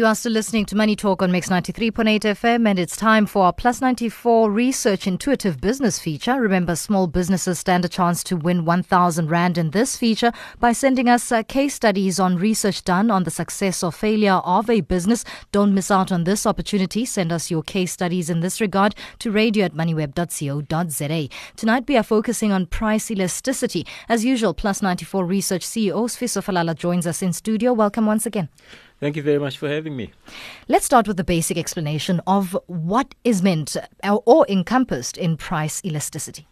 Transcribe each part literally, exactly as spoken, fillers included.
You are still listening to Money Talk on Mix ninety-three point eight F M, and it's time for our Plus ninety-four Research Intuitive Business feature. Remember, small businesses stand a chance to win one thousand rand in this feature by sending us uh, case studies on research done on the success or failure of a business. Don't miss out on this opportunity. Send us your case studies in this regard to radio at moneyweb dot co dot za. Tonight, we are focusing on price elasticity. As usual, Plus ninety-four Research C E O Sifiso Falala joins us in studio. Welcome once again. Thank you very much for having me. Let's start with the basic explanation of what is meant or encompassed in price elasticity.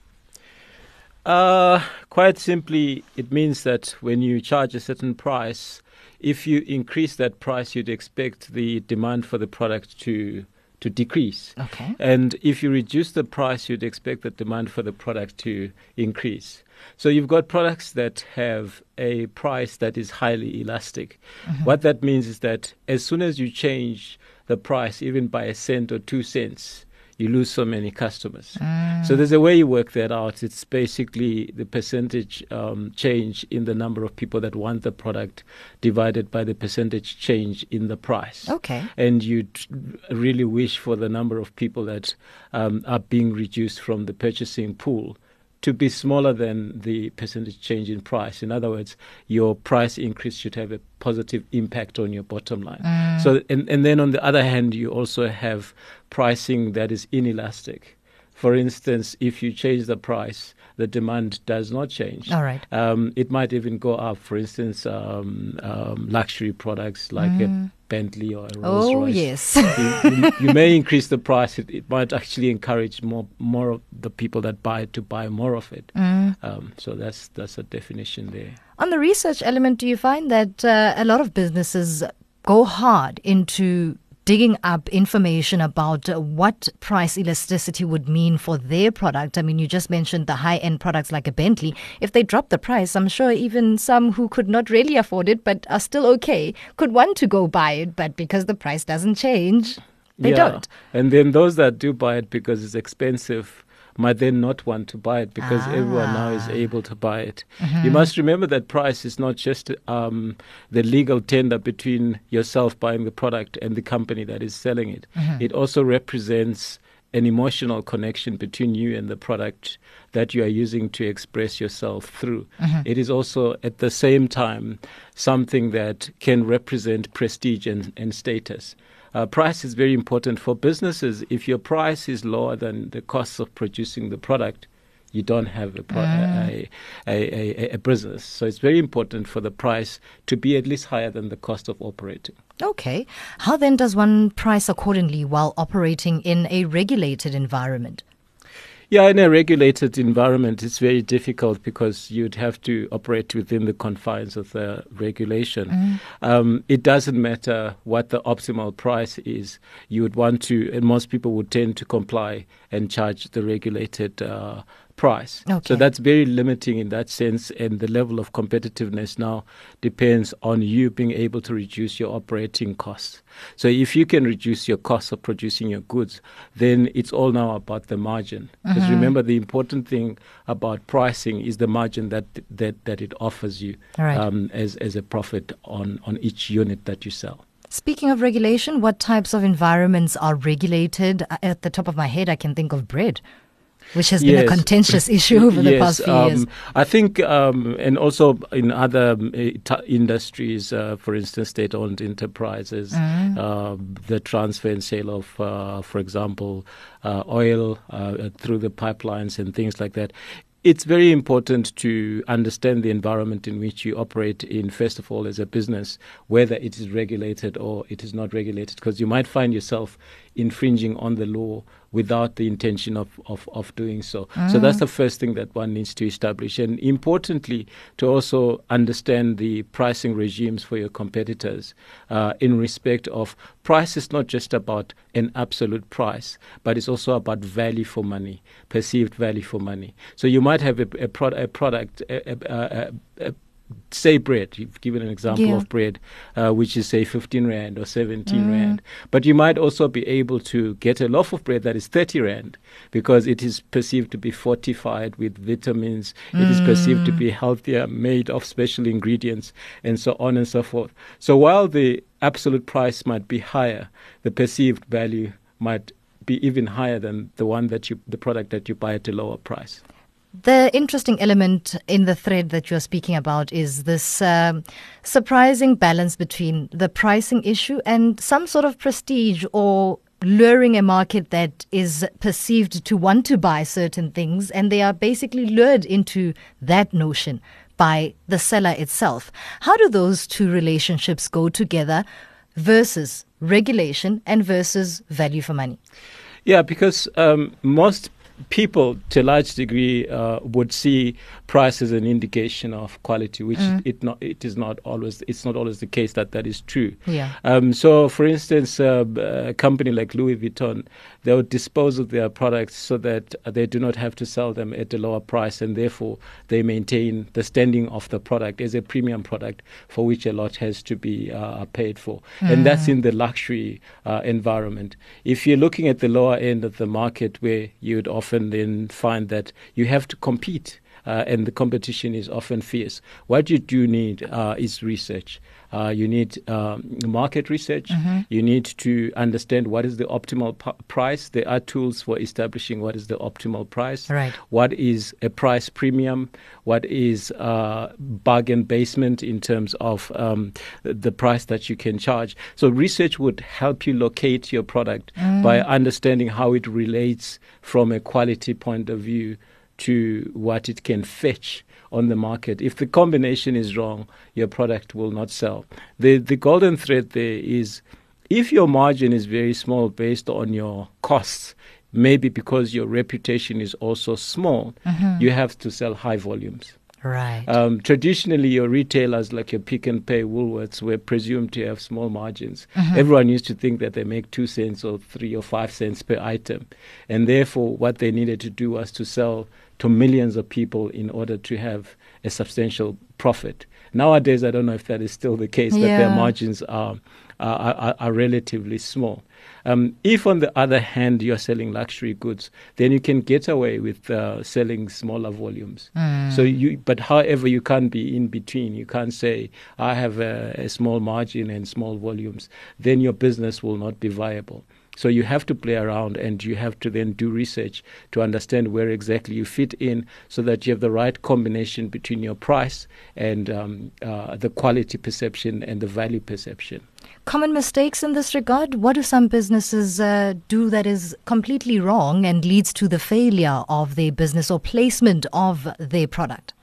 Uh, quite simply, it means that when you charge a certain price, if you increase that price, you'd expect the demand for the product to to decrease. Okay. And if you reduce the price, you'd expect the demand for the product to increase. So you've got products that have a price that is highly elastic. Mm-hmm. What that means is that as soon as you change the price, even by a cent or two cents, you lose so many customers. Mm. So there's a way you work that out. It's basically the percentage um, change in the number of people that want the product divided by the percentage change in the price. Okay. And you t- really wish for the number of people that um, are being reduced from the purchasing pool to be smaller than the percentage change in price. In other words, your price increase should have a positive impact on your bottom line. Mm. So, and, and then on the other hand, you also have pricing that is inelastic. For instance, if you change the price, the demand does not change. All right. Um, it might even go up. For instance, um, um, luxury products like mm. a Bentley or a Rolls Royce. Oh, yes. you, you, you may increase the price. It, it might actually encourage more more of the people that buy it to buy more of it. Mm. Um, so that's that's a definition there. On the research element, do you find that uh, a lot of businesses go hard into digging up information about uh, what price elasticity would mean for their product? I mean, you just mentioned the high-end products like a Bentley. If they drop the price, I'm sure even some who could not really afford it but are still okay could want to go buy it, but because the price doesn't change, they yeah. don't. And then those that do buy it because it's expensive might then not want to buy it because ah. everyone now is able to buy it. Mm-hmm. You must remember that price is not just um, the legal tender between yourself buying the product and the company that is selling it. Mm-hmm. It also represents an emotional connection between you and the product that you are using to express yourself through. Mm-hmm. It is also, at the same time, something that can represent prestige and, and status. Uh, price is very important for businesses. If your price is lower than the cost of producing the product, you don't have a, pro- uh. a, a, a, a business. So it's very important for the price to be at least higher than the cost of operating. Okay. How then does one price accordingly while operating in a regulated environment? Yeah, in a regulated environment, it's very difficult because you'd have to operate within the confines of the regulation. Mm. Um, it doesn't matter what the optimal price is. You would want to, and most people would tend to comply and charge the regulated uh, price. Okay. So that's very limiting in that sense, and the level of competitiveness now depends on you being able to reduce your operating costs. So if you can reduce your cost of producing your goods, then it's all now about the margin. Because mm-hmm. remember, the important thing about pricing is the margin that that, that it offers you right. um, as, as a profit on, on each unit that you sell. Speaking of regulation, what types of environments are regulated? At the top of my head, I can think of bread, which has yes. been a contentious issue over the yes. past few um, years. I think, um, and also in other um, t- industries, uh, for instance, state-owned enterprises, mm. uh, the transfer and sale of, uh, for example, uh, oil uh, through the pipelines and things like that. It's very important to understand the environment in which you operate in, first of all, as a business, whether it is regulated or it is not regulated, because you might find yourself infringing on the law without the intention of, of, of doing so. Mm. So that's the first thing that one needs to establish. And importantly, to also understand the pricing regimes for your competitors uh, in respect of price is not just about an absolute price, but it's also about value for money, perceived value for money. So you might have a, a, pro- a product, a, a, a, a, say bread. You've given an example yeah. of bread, uh, which is say fifteen rand or seventeen mm. rand. But you might also be able to get a loaf of bread that is thirty rand because it is perceived to be fortified with vitamins. Mm. It is perceived to be healthier, made of special ingredients, and so on and so forth. So while the absolute price might be higher, the perceived value might be even higher than the one that you, the product that you buy at a lower price. The interesting element in the thread that you're speaking about is this um, surprising balance between the pricing issue and some sort of prestige or luring a market that is perceived to want to buy certain things, and they are basically lured into that notion by the seller itself. How do those two relationships go together versus regulation and versus value for money? Yeah, because um, most people, to a large degree, uh, would see price as an indication of quality, which mm. it not it is not always. It's not always the case that that is true. Yeah. Um. So, for instance, uh, a company like Louis Vuitton, they would dispose of their products so that they do not have to sell them at a lower price, and therefore they maintain the standing of the product as a premium product for which a lot has to be uh, paid for, mm. and that's in the luxury uh, environment. If you're looking at the lower end of the market, where you'd offer often then find that you have to compete, uh, and the competition is often fierce. What you do need uh, is research. Uh, you need um, market research. Mm-hmm. You need to understand what is the optimal p- price. There are tools for establishing what is the optimal price. Right. What is a price premium? What is uh, bargain basement in terms of um, the price that you can charge? So research would help you locate your product mm. by understanding how it relates from a quality point of view to what it can fetch on the market. If the combination is wrong, your product will not sell. The the golden thread there is, if your margin is very small based on your costs, maybe because your reputation is also small, mm-hmm. you have to sell high volumes. Right. Um, traditionally, your retailers like your Pick n Pay, Woolworths, were presumed to have small margins. Mm-hmm. Everyone used to think that they make two cents or three or five cents per item. And therefore, what they needed to do was to sell to millions of people in order to have a substantial profit. Nowadays, I don't know if that is still the case, yeah. that their margins are are, are, are relatively small. Um, if, on the other hand, you're selling luxury goods, then you can get away with uh, selling smaller volumes. Mm. So, you, but however, you can't be in between. You can't say, I have a, a small margin and small volumes. Then your business will not be viable. So you have to play around, and you have to then do research to understand where exactly you fit in so that you have the right combination between your price and um, uh, the quality perception and the value perception. Common mistakes in this regard? What do some businesses uh, do that is completely wrong and leads to the failure of their business or placement of their product?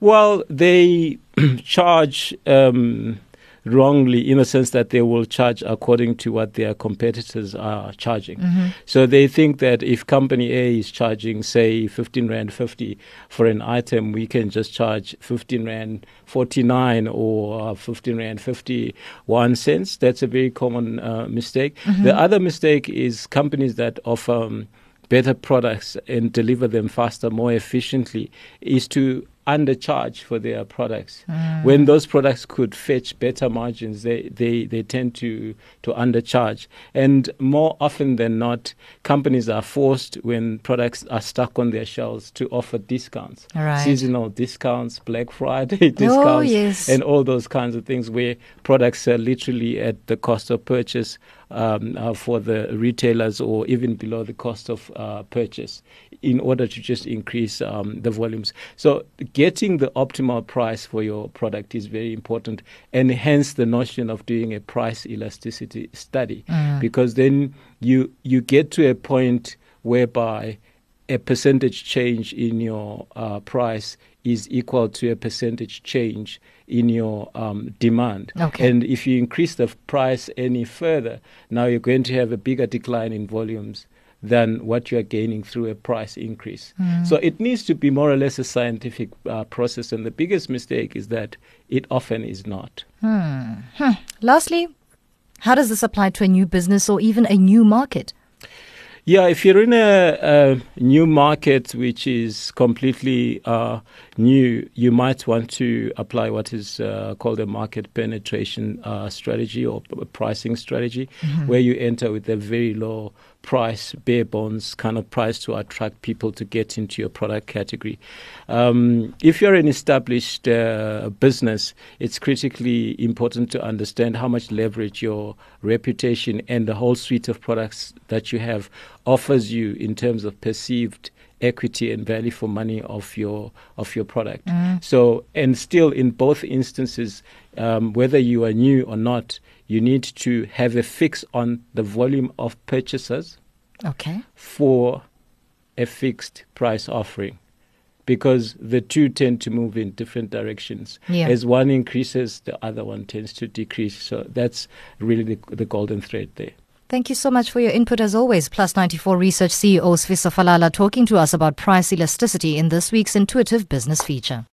Well, they charge... Um, wrongly, in the sense that they will charge according to what their competitors are charging. Mm-hmm. So they think that if company A is charging, say, fifteen rand fifty for an item, we can just charge fifteen rand forty-nine or uh, fifteen rand fifty-one cents. That's a very common uh, mistake. Mm-hmm. The other mistake is companies that offer um, better products and deliver them faster, more efficiently, is to undercharge for their products. Mm. When those products could fetch better margins, they, they, they tend to, to undercharge. And more often than not, companies are forced, when products are stuck on their shelves, to offer discounts. Right. Seasonal discounts, Black Friday discounts, oh, yes. and all those kinds of things where products are literally at the cost of purchase um, uh, for the retailers, or even below the cost of uh, purchase, in order to just increase um, the volumes. So getting the optimal price for your product is very important, and hence the notion of doing a price elasticity study, mm. because then you you get to a point whereby a percentage change in your uh, price is equal to a percentage change in your um, demand. Okay. And if you increase the price any further, now you're going to have a bigger decline in volumes than what you are gaining through a price increase. Mm. So it needs to be more or less a scientific uh, process, and the biggest mistake is that it often is not. Hmm. Hmm. Lastly, how does this apply to a new business or even a new market? Yeah, if you're in a, a new market which is completely uh, new, you might want to apply what is uh, called a market penetration uh, strategy or p- pricing strategy, mm-hmm. where you enter with a very low price, bare bones kind of price to attract people to get into your product category. Um, if you're an established uh, business, it's critically important to understand how much leverage your reputation and the whole suite of products that you have offers you in terms of perceived equity and value for money of your of your product. Mm. So, and still in both instances, um, whether you are new or not, you need to have a fix on the volume of purchasers, okay, for a fixed price offering, because the two tend to move in different directions. Yeah. As one increases, the other one tends to decrease. So that's really the, the golden thread there. Thank you so much for your input as always. Plus ninety-four Research C E O Sifiso Falala talking to us about price elasticity in this week's Intuitive Business feature.